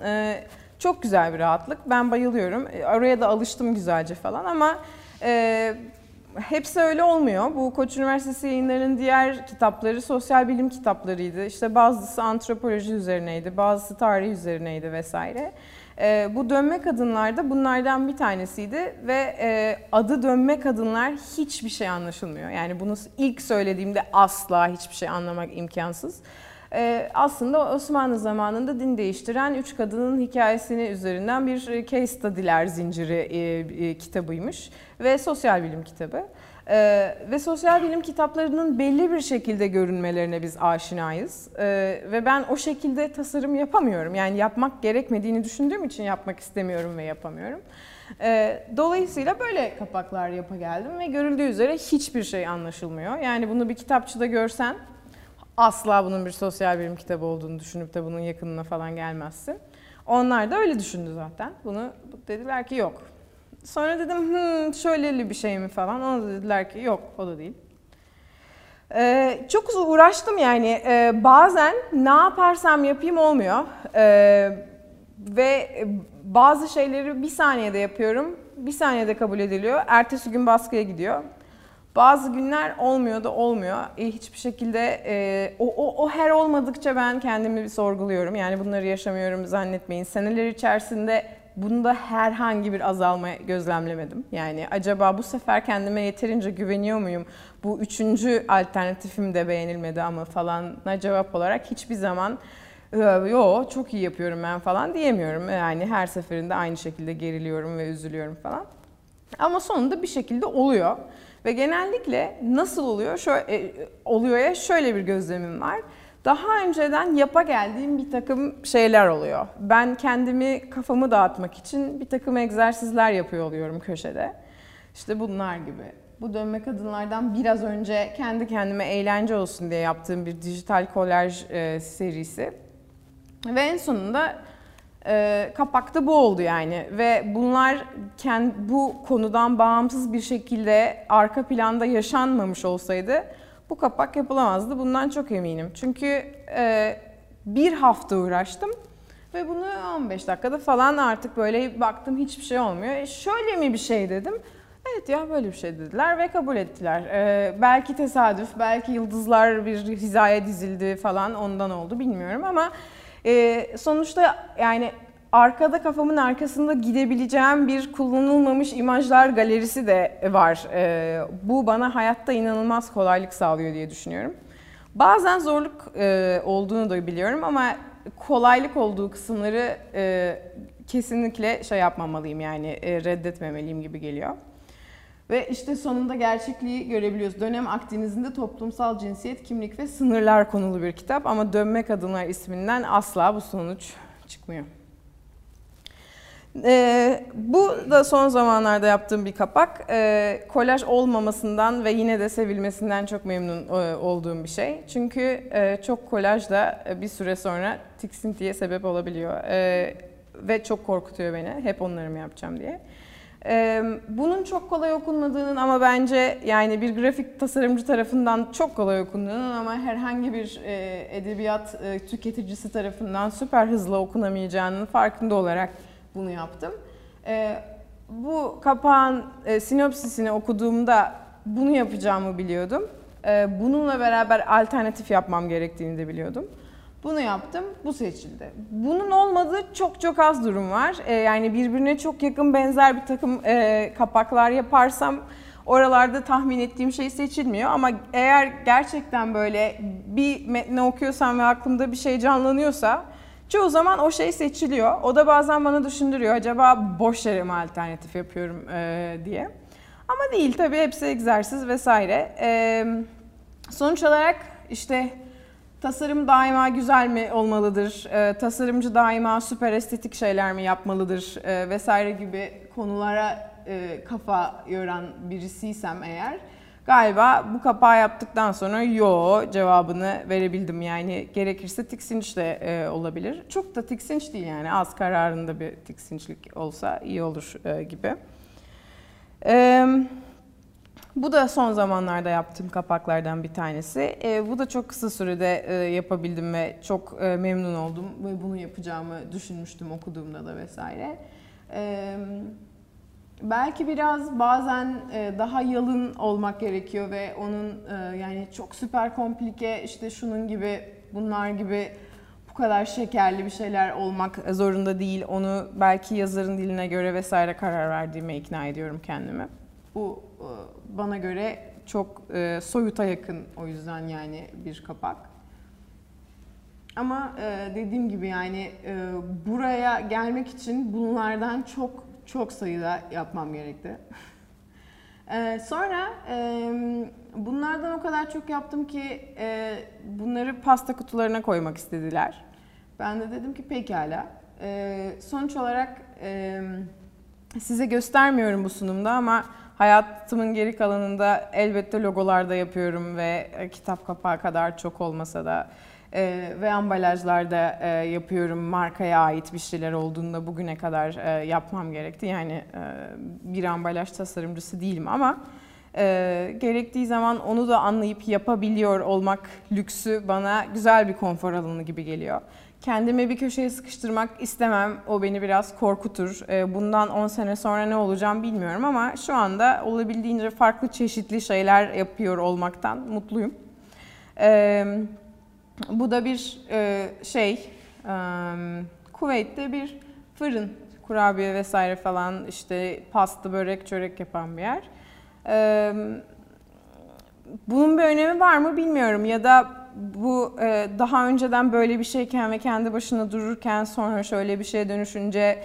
Çok güzel bir rahatlık. Ben bayılıyorum. Oraya da alıştım güzelce falan ama hepsi öyle olmuyor. Bu Koç Üniversitesi yayınlarının diğer kitapları sosyal bilim kitaplarıydı. İşte bazısı antropoloji üzerineydi, bazısı tarih üzerineydi vesaire. Bu Dönme Kadınlar da bunlardan bir tanesiydi ve adı Dönme Kadınlar hiçbir şey anlaşılmıyor. Yani bunu ilk söylediğimde asla hiçbir şey anlamak imkansız. Aslında Osmanlı zamanında din değiştiren üç kadının hikayesini üzerinden bir case study'ler zinciri kitabıymış ve sosyal bilim kitabı. Ve sosyal bilim kitaplarının belli bir şekilde görünmelerine biz aşinayız. Ve ben o şekilde tasarım yapamıyorum. Yani yapmak gerekmediğini düşündüğüm için yapmak istemiyorum ve yapamıyorum. Dolayısıyla böyle kapaklar yapageldim ve görüldüğü üzere hiçbir şey anlaşılmıyor. Yani bunu bir kitapçıda görsen asla bunun bir sosyal bilim kitabı olduğunu düşünüp de bunun yakınına falan gelmezsin. Onlar da öyle düşündü zaten. Bunu dediler ki yok. Sonra dedim şöyleli bir şey mi falan. Ona da dediler ki yok o da değil. Çok uzun uğraştım yani. Bazen ne yaparsam yapayım olmuyor. Ve bazı şeyleri bir saniyede yapıyorum. Bir saniyede kabul ediliyor. Ertesi gün baskıya gidiyor. Bazı günler olmuyor da olmuyor. Hiçbir şekilde o her olmadıkça ben kendimi bir sorguluyorum. Yani bunları yaşamıyorum zannetmeyin. Seneler içerisinde bunda herhangi bir azalma gözlemlemedim. Yani acaba bu sefer kendime yeterince güveniyor muyum? Bu üçüncü alternatifim de beğenilmedi ama falana cevap olarak hiçbir zaman yo çok iyi yapıyorum ben falan diyemiyorum. Yani her seferinde aynı şekilde geriliyorum ve üzülüyorum falan. Ama sonunda bir şekilde oluyor. Ve genellikle nasıl oluyor? Oluyor'ya şöyle bir gözlemim var. Daha önceden yapa geldiğim bir takım şeyler oluyor. Ben kendimi, kafamı dağıtmak için bir takım egzersizler yapıyor oluyorum köşede. İşte bunlar gibi. Bu Dönme Kadınlardan biraz önce kendi kendime eğlence olsun diye yaptığım bir dijital kolaj serisi. Ve en sonunda kapakta bu oldu yani ve bunlar bu konudan bağımsız bir şekilde arka planda yaşanmamış olsaydı bu kapak yapılamazdı. Bundan çok eminim. Çünkü bir hafta uğraştım ve bunu 15 dakikada falan artık böyle baktım hiçbir şey olmuyor. Şöyle mi bir şey dedim. Evet ya böyle bir şey dediler ve kabul ettiler. Belki tesadüf, belki yıldızlar bir hizaya dizildi falan ondan oldu bilmiyorum ama sonuçta yani arkada kafamın arkasında gidebileceğim bir kullanılmamış imajlar galerisi de var. Bu bana hayatta inanılmaz kolaylık sağlıyor diye düşünüyorum. Bazen zorluk olduğunu da biliyorum ama kolaylık olduğu kısımları kesinlikle şey yapmamalıyım yani reddetmemeliyim gibi geliyor. Ve işte sonunda gerçekliği görebiliyoruz. Dönem Akdeniz'inde toplumsal cinsiyet, kimlik ve sınırlar konulu bir kitap. Ama Dönme Kadınlar isminden asla bu sonuç çıkmıyor. Bu da son zamanlarda yaptığım bir kapak. Kolaj olmamasından ve yine de sevilmesinden çok memnun olduğum bir şey. Çünkü çok kolaj da bir süre sonra tiksintiye sebep olabiliyor. Ve çok korkutuyor beni. Hep onları mı yapacağım diye. Bunun çok kolay okunmadığının ama bence yani bir grafik tasarımcı tarafından çok kolay okunduğunun ama herhangi bir edebiyat tüketicisi tarafından süper hızla okunamayacağının farkında olarak bunu yaptım. Bu kapağın sinopsisini okuduğumda bunu yapacağımı biliyordum. Bununla beraber alternatif yapmam gerektiğini de biliyordum. Bunu yaptım, bu seçildi. Bunun olmadığı çok çok az durum var. Yani birbirine çok yakın benzer bir takım kapaklar yaparsam oralarda tahmin ettiğim şey seçilmiyor. Ama eğer gerçekten böyle bir metni okuyorsam ve aklımda bir şey canlanıyorsa çoğu zaman o şey seçiliyor. O da bazen bana düşündürüyor, acaba boş yere mi alternatif yapıyorum diye. Ama değil tabii, hepsi egzersiz vesaire. Sonuç olarak işte tasarım daima güzel mi olmalıdır, tasarımcı daima süper estetik şeyler mi yapmalıdır vesaire gibi konulara kafa yoran birisiysem eğer, galiba bu kapağı yaptıktan sonra yo cevabını verebildim. Yani gerekirse tiksinç de olabilir. Çok da tiksinç değil yani, az kararında bir tiksinçlik olsa iyi olur gibi. Bu da son zamanlarda yaptığım kapaklardan bir tanesi. Bu da çok kısa sürede yapabildim ve çok memnun oldum. Ve bunu yapacağımı düşünmüştüm okuduğumda da vesaire. Belki biraz bazen daha yalın olmak gerekiyor ve onun yani çok süper komplike, işte şunun gibi, bunlar gibi bu kadar şekerli bir şeyler olmak zorunda değil. Onu belki yazarın diline göre vesaire karar verdiğime ikna ediyorum kendimi. Bu bana göre çok soyuta yakın, o yüzden yani bir kapak. Ama dediğim gibi yani buraya gelmek için bunlardan çok sayıda yapmam gerekti. Sonra bunlardan o kadar çok yaptım ki bunları pasta kutularına koymak istediler. Ben de dedim ki pekala. Sonuç olarak size göstermiyorum bu sunumda ama hayatımın geri kalanında elbette logolarda yapıyorum ve kitap kapağı kadar çok olmasa da ve ambalajlarda yapıyorum. Markaya ait bir şeyler olduğunda bugüne kadar yapmam gerekti. Yani bir ambalaj tasarımcısı değilim ama gerektiği zaman onu da anlayıp yapabiliyor olmak lüksü bana güzel bir konfor alanı gibi geliyor. Kendimi bir köşeye sıkıştırmak istemem. O beni biraz korkutur. Bundan 10 sene sonra ne olacağım bilmiyorum ama şu anda olabildiğince farklı çeşitli şeyler yapıyor olmaktan mutluyum. Bu da bir Kuveyt'te bir fırın, kurabiye vesaire falan, işte pasta, börek, çörek yapan bir yer. Bunun bir önemi var mı bilmiyorum, ya da bu daha önceden böyle bir şeyken ve kendi başına dururken sonra şöyle bir şeye dönüşünce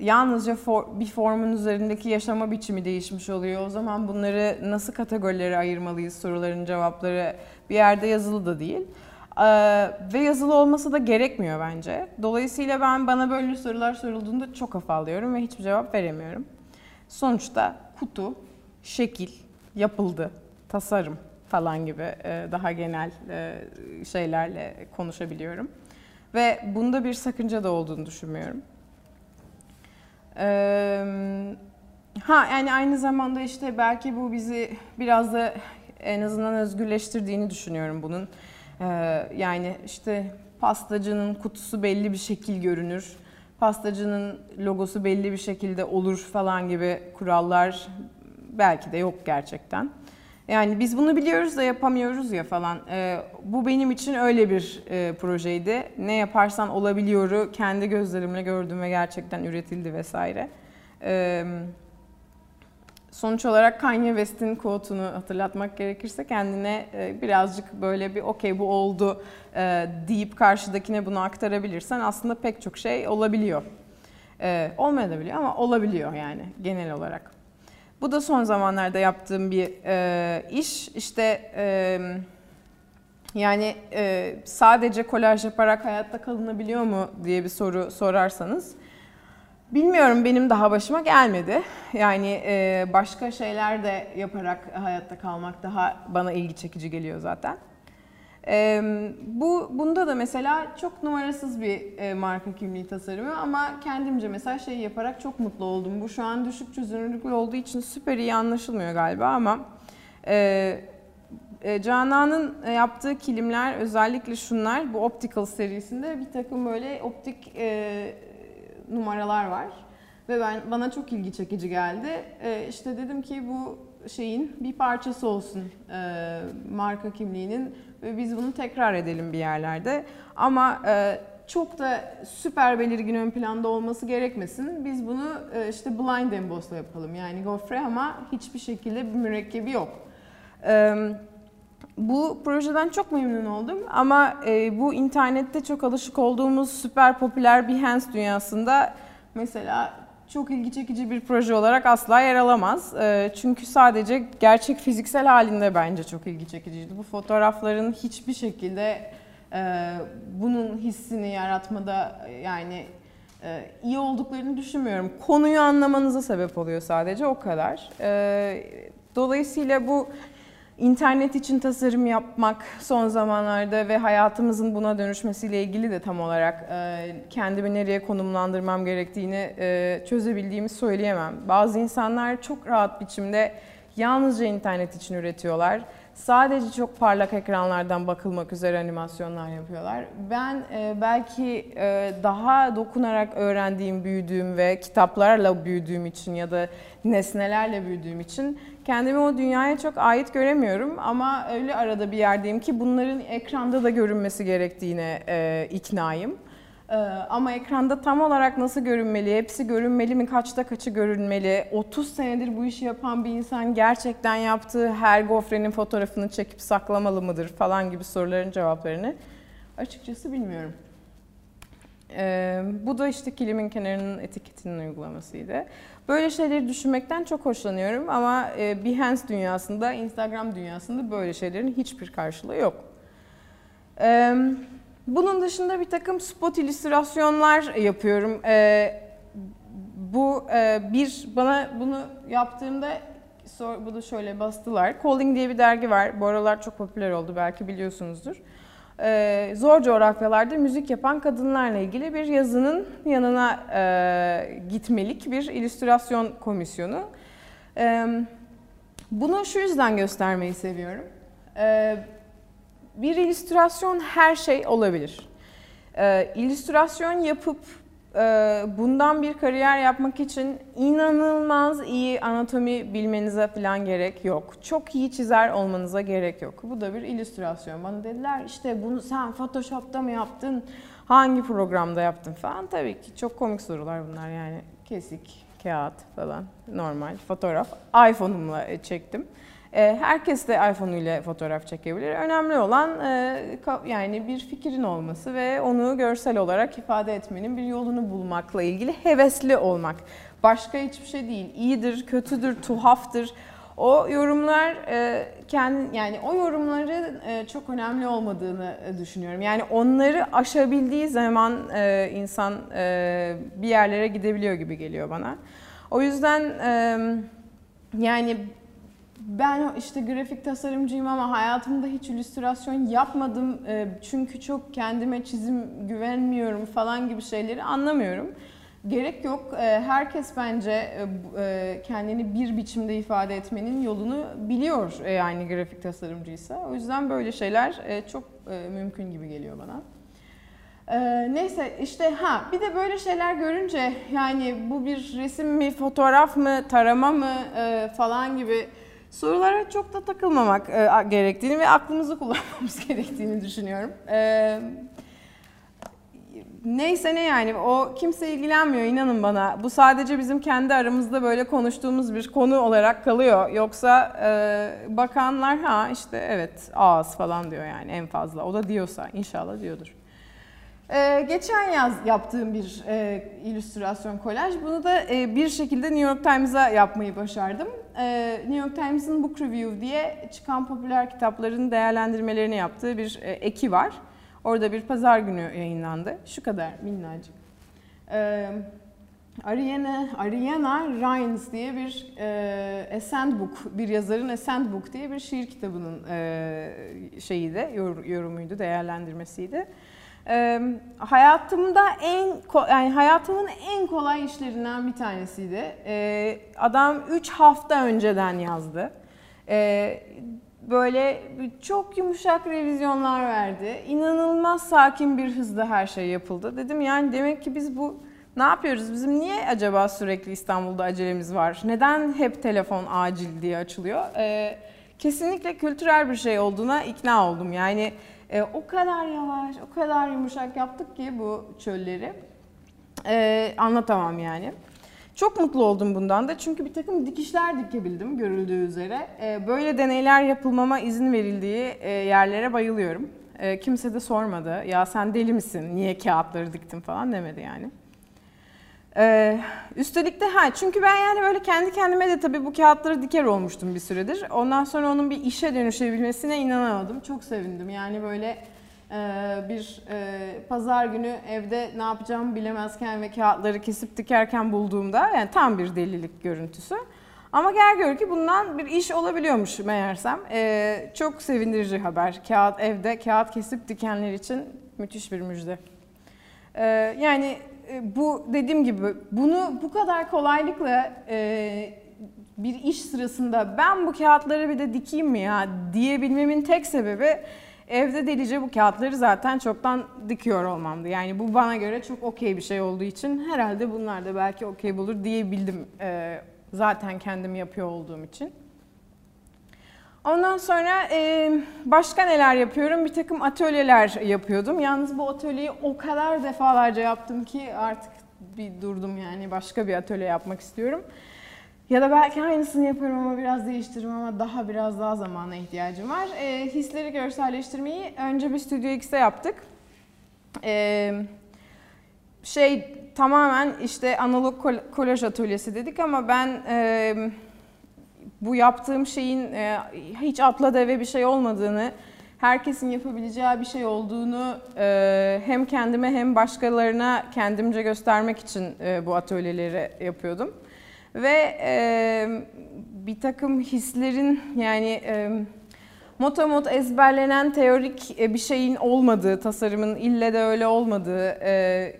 yalnızca bir formun üzerindeki yaşama biçimi değişmiş oluyor. O zaman bunları nasıl kategorilere ayırmalıyız soruların cevapları bir yerde yazılı da değil. Ve yazılı olması da gerekmiyor bence. Dolayısıyla bana böyle sorular sorulduğunda çok afalıyorum ve hiçbir cevap veremiyorum. Sonuçta kutu, şekil, yapıldı, tasarım falan gibi daha genel şeylerle konuşabiliyorum. Ve bunda bir sakınca da olduğunu düşünmüyorum. Yani aynı zamanda işte belki bu bizi biraz da en azından özgürleştirdiğini düşünüyorum bunun. Yani işte pastacının kutusu belli bir şekil görünür, pastacının logosu belli bir şekilde olur falan gibi kurallar belki de yok gerçekten. Yani biz bunu biliyoruz da yapamıyoruz ya falan. Bu benim için öyle bir projeydi. Ne yaparsan olabiliyoru kendi gözlerimle gördüm ve gerçekten üretildi vesaire. Sonuç olarak Kanye West'in quote'unu hatırlatmak gerekirse, kendine birazcık böyle bir okey bu oldu deyip karşıdakine bunu aktarabilirsen aslında pek çok şey olabiliyor. Olmayabiliyor ama olabiliyor yani genel olarak. Bu da son zamanlarda yaptığım bir iş. İşte yani sadece kolaj yaparak hayatta kalınabiliyor mu diye bir soru sorarsanız, bilmiyorum, benim daha başıma gelmedi. Yani başka şeyler de yaparak hayatta kalmak daha bana ilgi çekici geliyor zaten. Bunda da mesela çok numarasız bir marka kimliği tasarımı ama kendimce mesela şey yaparak çok mutlu oldum. Bu şu an düşük çözünürlüklü olduğu için süper iyi anlaşılmıyor galiba ama Canan'ın yaptığı kilimler, özellikle şunlar, bu Optical serisinde bir takım böyle optik numaralar var. Ve bana çok ilgi çekici geldi. İşte dedim ki bu şeyin bir parçası olsun marka kimliğinin ve biz bunu tekrar edelim bir yerlerde. Ama çok da süper belirgin ön planda olması gerekmesin. Biz bunu işte blind emboss'la yapalım. Yani gofre ama hiçbir şekilde bir mürekkebi yok. Bu projeden çok memnun oldum ama bu internette çok alışık olduğumuz süper popüler Behance dünyasında mesela çok ilgi çekici bir proje olarak asla yer alamaz. Çünkü sadece gerçek fiziksel halinde bence çok ilgi çekiciydi. Bu fotoğrafların hiçbir şekilde bunun hissini yaratmada yani iyi olduklarını düşünmüyorum. Konuyu anlamanıza sebep oluyor sadece o kadar. Dolayısıyla bu İnternet için tasarım yapmak son zamanlarda ve hayatımızın buna dönüşmesiyle ilgili de tam olarak kendimi nereye konumlandırmam gerektiğini çözebildiğimi söyleyemem. Bazı insanlar çok rahat biçimde yalnızca internet için üretiyorlar. Sadece çok parlak ekranlardan bakılmak üzere animasyonlar yapıyorlar. Ben belki daha dokunarak öğrendiğim, büyüdüğüm ve kitaplarla büyüdüğüm için ya da nesnelerle büyüdüğüm için kendimi o dünyaya çok ait göremiyorum. Ama öyle arada bir yerdeyim ki bunların ekranda da görünmesi gerektiğine iknayım. Ama ekranda tam olarak nasıl görünmeli, hepsi görünmeli mi, kaçta kaçı görünmeli, 30 senedir bu işi yapan bir insan gerçekten yaptığı her gofrenin fotoğrafını çekip saklamalı mıdır falan gibi soruların cevaplarını açıkçası bilmiyorum. Bu da işte kilimin kenarının etiketinin uygulamasıydı. Böyle şeyleri düşünmekten çok hoşlanıyorum ama Behance dünyasında, Instagram dünyasında böyle şeylerin hiçbir karşılığı yok. Bunun dışında bir takım spot illüstrasyonlar yapıyorum. Bu bir bana bunu yaptığımda bunu şöyle bastılar. Calling diye bir dergi var. Bu aralar çok popüler oldu, belki biliyorsunuzdur. Zor coğrafyalarda müzik yapan kadınlarla ilgili bir yazının yanına gitmelik bir illüstrasyon komisyonu. Bunu şu yüzden göstermeyi seviyorum. Bir illüstrasyon her şey olabilir. İllüstrasyon yapıp bundan bir kariyer yapmak için inanılmaz iyi anatomi bilmenize falan gerek yok. Çok iyi çizer olmanıza gerek yok. Bu da bir illüstrasyon. Bana dediler işte bunu sen Photoshop'ta mı yaptın, hangi programda yaptın falan. Tabii ki çok komik sorular bunlar yani. Kesik, kağıt falan, normal fotoğraf. iPhone'umla çektim. Herkes de iPhone ile fotoğraf çekebilir. Önemli olan yani bir fikrin olması ve onu görsel olarak ifade etmenin bir yolunu bulmakla ilgili hevesli olmak. Başka hiçbir şey değil. İyidir, kötüdür, tuhaftır. O yorumlar yani o yorumların çok önemli olmadığını düşünüyorum. Yani onları aşabildiği zaman insan bir yerlere gidebiliyor gibi geliyor bana. O yüzden yani ben işte grafik tasarımcıyım ama hayatımda hiç illüstrasyon yapmadım çünkü çok kendime çizim güvenmiyorum falan gibi şeyleri anlamıyorum. Gerek yok. Herkes bence kendini bir biçimde ifade etmenin yolunu biliyor yani grafik tasarımcıysa. O yüzden böyle şeyler çok mümkün gibi geliyor bana. Neyse işte bir de böyle şeyler görünce yani bu bir resim mi, fotoğraf mı, tarama mı falan gibi sorulara çok da takılmamak gerektiğini ve aklımızı kullanmamız gerektiğini düşünüyorum. Neyse ne yani o kimse ilgilenmiyor inanın bana. Bu sadece bizim kendi aramızda böyle konuştuğumuz bir konu olarak kalıyor. Yoksa bakanlar işte evet ağız falan diyor yani en fazla. O da diyorsa inşallah diyordur. Geçen yaz yaptığım bir illüstrasyon kolaj. Bunu da bir şekilde New York Times'a yapmayı başardım. New York Times'ın Book Review diye çıkan popüler kitapların değerlendirmelerini yaptığı bir eki var. Orada bir pazar günü yayınlandı. Şu kadar minnacık. Ariana Rines diye bir Esen Book, bir yazarın Esen Book diye bir şiir kitabının şeyiydi, yorumuydu, değerlendirmesiydi. Hayatımın en kolay işlerinden bir tanesiydi. Adam 3 hafta önceden yazdı. Böyle çok yumuşak revizyonlar verdi. İnanılmaz sakin bir hızla her şey yapıldı. Dedim yani demek ki biz bu Ne yapıyoruz? Bizim niye acaba sürekli İstanbul'da acelemiz var? Neden hep telefon acil diye açılıyor? Kesinlikle kültürel bir şey olduğuna ikna oldum. Yani o kadar yavaş, o kadar yumuşak yaptık ki bu çölleri. Anlatamam yani. Çok mutlu oldum bundan da çünkü bir takım dikişler dikebildim görüldüğü üzere. Böyle deneyler yapılmama izin verildiği yerlere bayılıyorum. Kimse de sormadı, ya sen deli misin, niye kağıtları diktin falan demedi yani. Üstelik de çünkü ben yani böyle kendi kendime de tabii bu kağıtları diker olmuştum bir süredir. Ondan sonra onun bir işe dönüşebilmesine inanamadım. Çok sevindim yani böyle bir pazar günü evde ne yapacağımı bilemezken ve kağıtları kesip dikerken bulduğumda yani tam bir delilik görüntüsü. Ama gel gör ki bundan bir iş olabiliyormuş meğersem. Çok sevindirici haber. Evde kağıt kesip dikenler için müthiş bir müjde. Yani bu dediğim gibi bunu bu kadar kolaylıkla bir iş sırasında ben bu kağıtları bir de dikeyim mi ya diyebilmemin tek sebebi evde delice bu kağıtları zaten çoktan dikiyor olmamdı. Yani bu bana göre çok okey bir şey olduğu için herhalde bunlar da belki okey olur diyebildim zaten kendim yapıyor olduğum için. Ondan sonra başka neler yapıyorum? Bir takım atölyeler yapıyordum. Yalnız bu atölyeyi o kadar defalarca yaptım ki artık bir durdum yani başka bir atölye yapmak istiyorum. Ya da belki aynısını yaparım ama biraz değiştiririm ama biraz daha zamana ihtiyacım var. Hisleri görselleştirmeyi önce bir Studio X'te yaptık. Tamamen işte analog kolaj atölyesi dedik ama ben bu yaptığım şeyin hiç atla deve bir şey olmadığını, herkesin yapabileceği bir şey olduğunu hem kendime hem başkalarına kendimce göstermek için bu atölyeleri yapıyordum. Ve bir takım hislerin yani motomot ezberlenen teorik bir şeyin olmadığı, tasarımın ille de öyle olmadığı,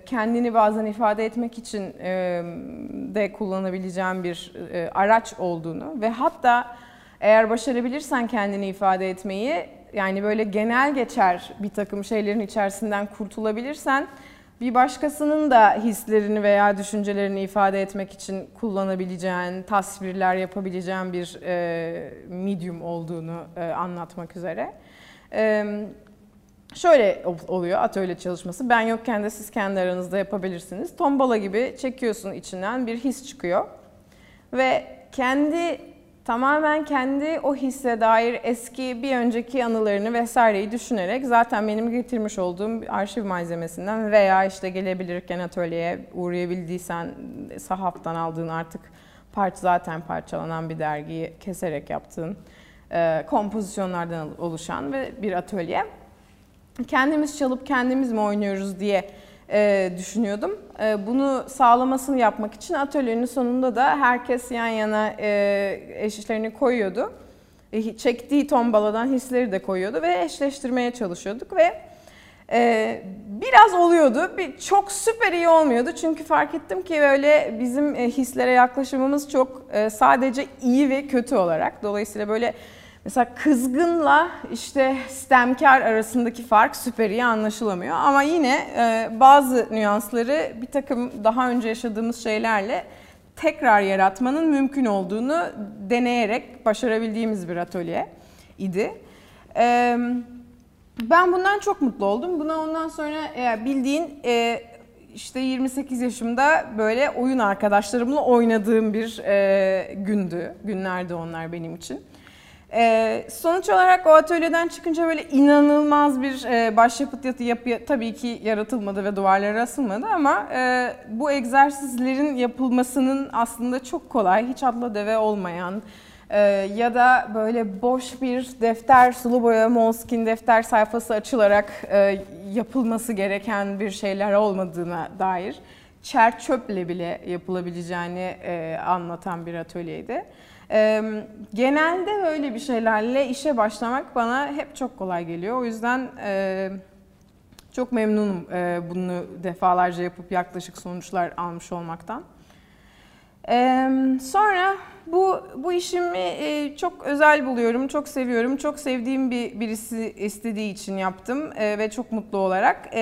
kendini bazen ifade etmek için de kullanabileceğim bir araç olduğunu ve hatta eğer başarabilirsen kendini ifade etmeyi, yani böyle genel geçer bir takım şeylerin içerisinden kurtulabilirsen, bir başkasının da hislerini veya düşüncelerini ifade etmek için kullanabileceğin, tasvirler yapabileceğin bir medium olduğunu anlatmak üzere. Şöyle oluyor atölye çalışması, ben yokken de siz kendi aranızda yapabilirsiniz. Tombala gibi çekiyorsun, içinden bir his çıkıyor ve tamamen kendi o hisse dair eski bir önceki anılarını vesaireyi düşünerek zaten benim getirmiş olduğum arşiv malzemesinden veya işte gelebilirken atölyeye uğrayabildiysen sahaftan aldığın artık zaten parçalanan bir dergiyi keserek yaptığın kompozisyonlardan oluşan ve bir atölye. Kendimiz çalıp kendimiz mi oynuyoruz diye düşünüyordum. Bunu sağlamasını yapmak için atölyenin sonunda da herkes yan yana eşlerini koyuyordu. Çektiği tombaladan hisleri de koyuyordu ve eşleştirmeye çalışıyorduk ve biraz oluyordu. Çok süper iyi olmuyordu çünkü fark ettim ki böyle bizim hislere yaklaşımımız çok sadece iyi ve kötü olarak. Dolayısıyla böyle mesela kızgınla işte istemkar arasındaki fark süper iyi anlaşılamıyor ama yine bazı nüansları bir takım daha önce yaşadığımız şeylerle tekrar yaratmanın mümkün olduğunu deneyerek başarabildiğimiz bir atölye idi. Ben bundan çok mutlu oldum. Buna ondan sonra bildiğin işte 28 yaşımda böyle oyun arkadaşlarımla oynadığım bir günlerdi onlar benim için. Sonuç olarak o atölyeden çıkınca böyle inanılmaz bir başyapıt yapı tabii ki yaratılmadı ve duvarlara asılmadı ama bu egzersizlerin yapılmasının aslında çok kolay, hiç atla deve olmayan ya da böyle boş bir defter, sulu boya Moleskine defter sayfası açılarak yapılması gereken bir şeyler olmadığına dair çerçöple bile yapılabileceğini anlatan bir atölyeydi. Genelde öyle bir şeylerle işe başlamak bana hep çok kolay geliyor. O yüzden çok memnunum bunu defalarca yapıp yaklaşık sonuçlar almış olmaktan. Sonra bu işimi çok özel buluyorum, çok seviyorum, çok sevdiğim birisi istediği için yaptım ve çok mutlu olarak.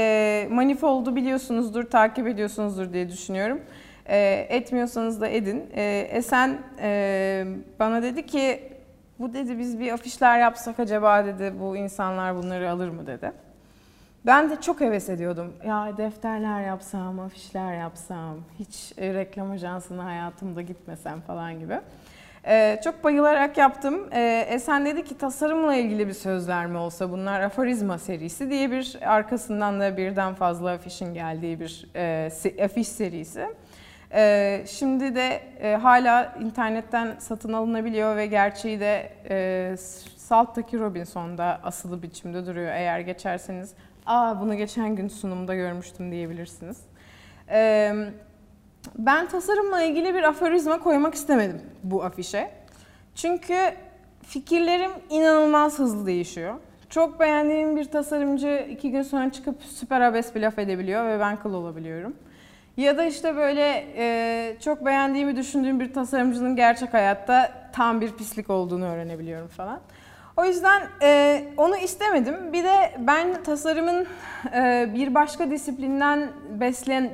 Manifold'u biliyorsunuzdur, takip ediyorsunuzdur diye düşünüyorum. Etmiyorsanız da edin. Esen bana dedi ki, bu dedi biz bir afişler yapsak acaba dedi, bu insanlar bunları alır mı dedi. Ben de çok heves ediyordum. Ya defterler yapsam, afişler yapsam, hiç reklam ajansına hayatımda gitmesem falan gibi. Çok bayılarak yaptım. Esen dedi ki tasarımla ilgili bir sözler mi olsa bunlar, aforizma serisi diye bir arkasından da birden fazla afişin geldiği bir afiş serisi. Şimdi de hala internetten satın alınabiliyor ve gerçeği de Salt'taki Robinson'da asılı biçimde duruyor. Eğer geçerseniz, aa bunu geçen gün sunumda görmüştüm diyebilirsiniz. Ben tasarımla ilgili bir aforizma koymak istemedim bu afişe. Çünkü fikirlerim inanılmaz hızlı değişiyor. Çok beğendiğim bir tasarımcı 2 gün sonra çıkıp süper abes bir laf edebiliyor ve ben kıl olabiliyorum. Ya da işte böyle çok beğendiğimi düşündüğüm bir tasarımcının gerçek hayatta tam bir pislik olduğunu öğrenebiliyorum falan. O yüzden onu istemedim. Bir de ben tasarımın bir başka disiplinden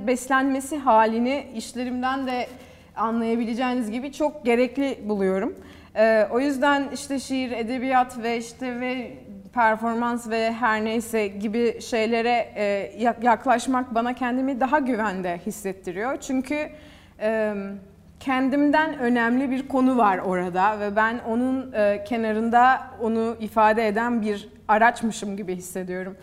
beslenmesi halini işlerimden de anlayabileceğiniz gibi çok gerekli buluyorum. O yüzden işte şiir, edebiyat ve işte ve performans ve her neyse gibi şeylere yaklaşmak bana kendimi daha güvende hissettiriyor. Çünkü kendimden önemli bir konu var orada ve ben onun kenarında onu ifade eden bir araçmışım gibi hissediyorum.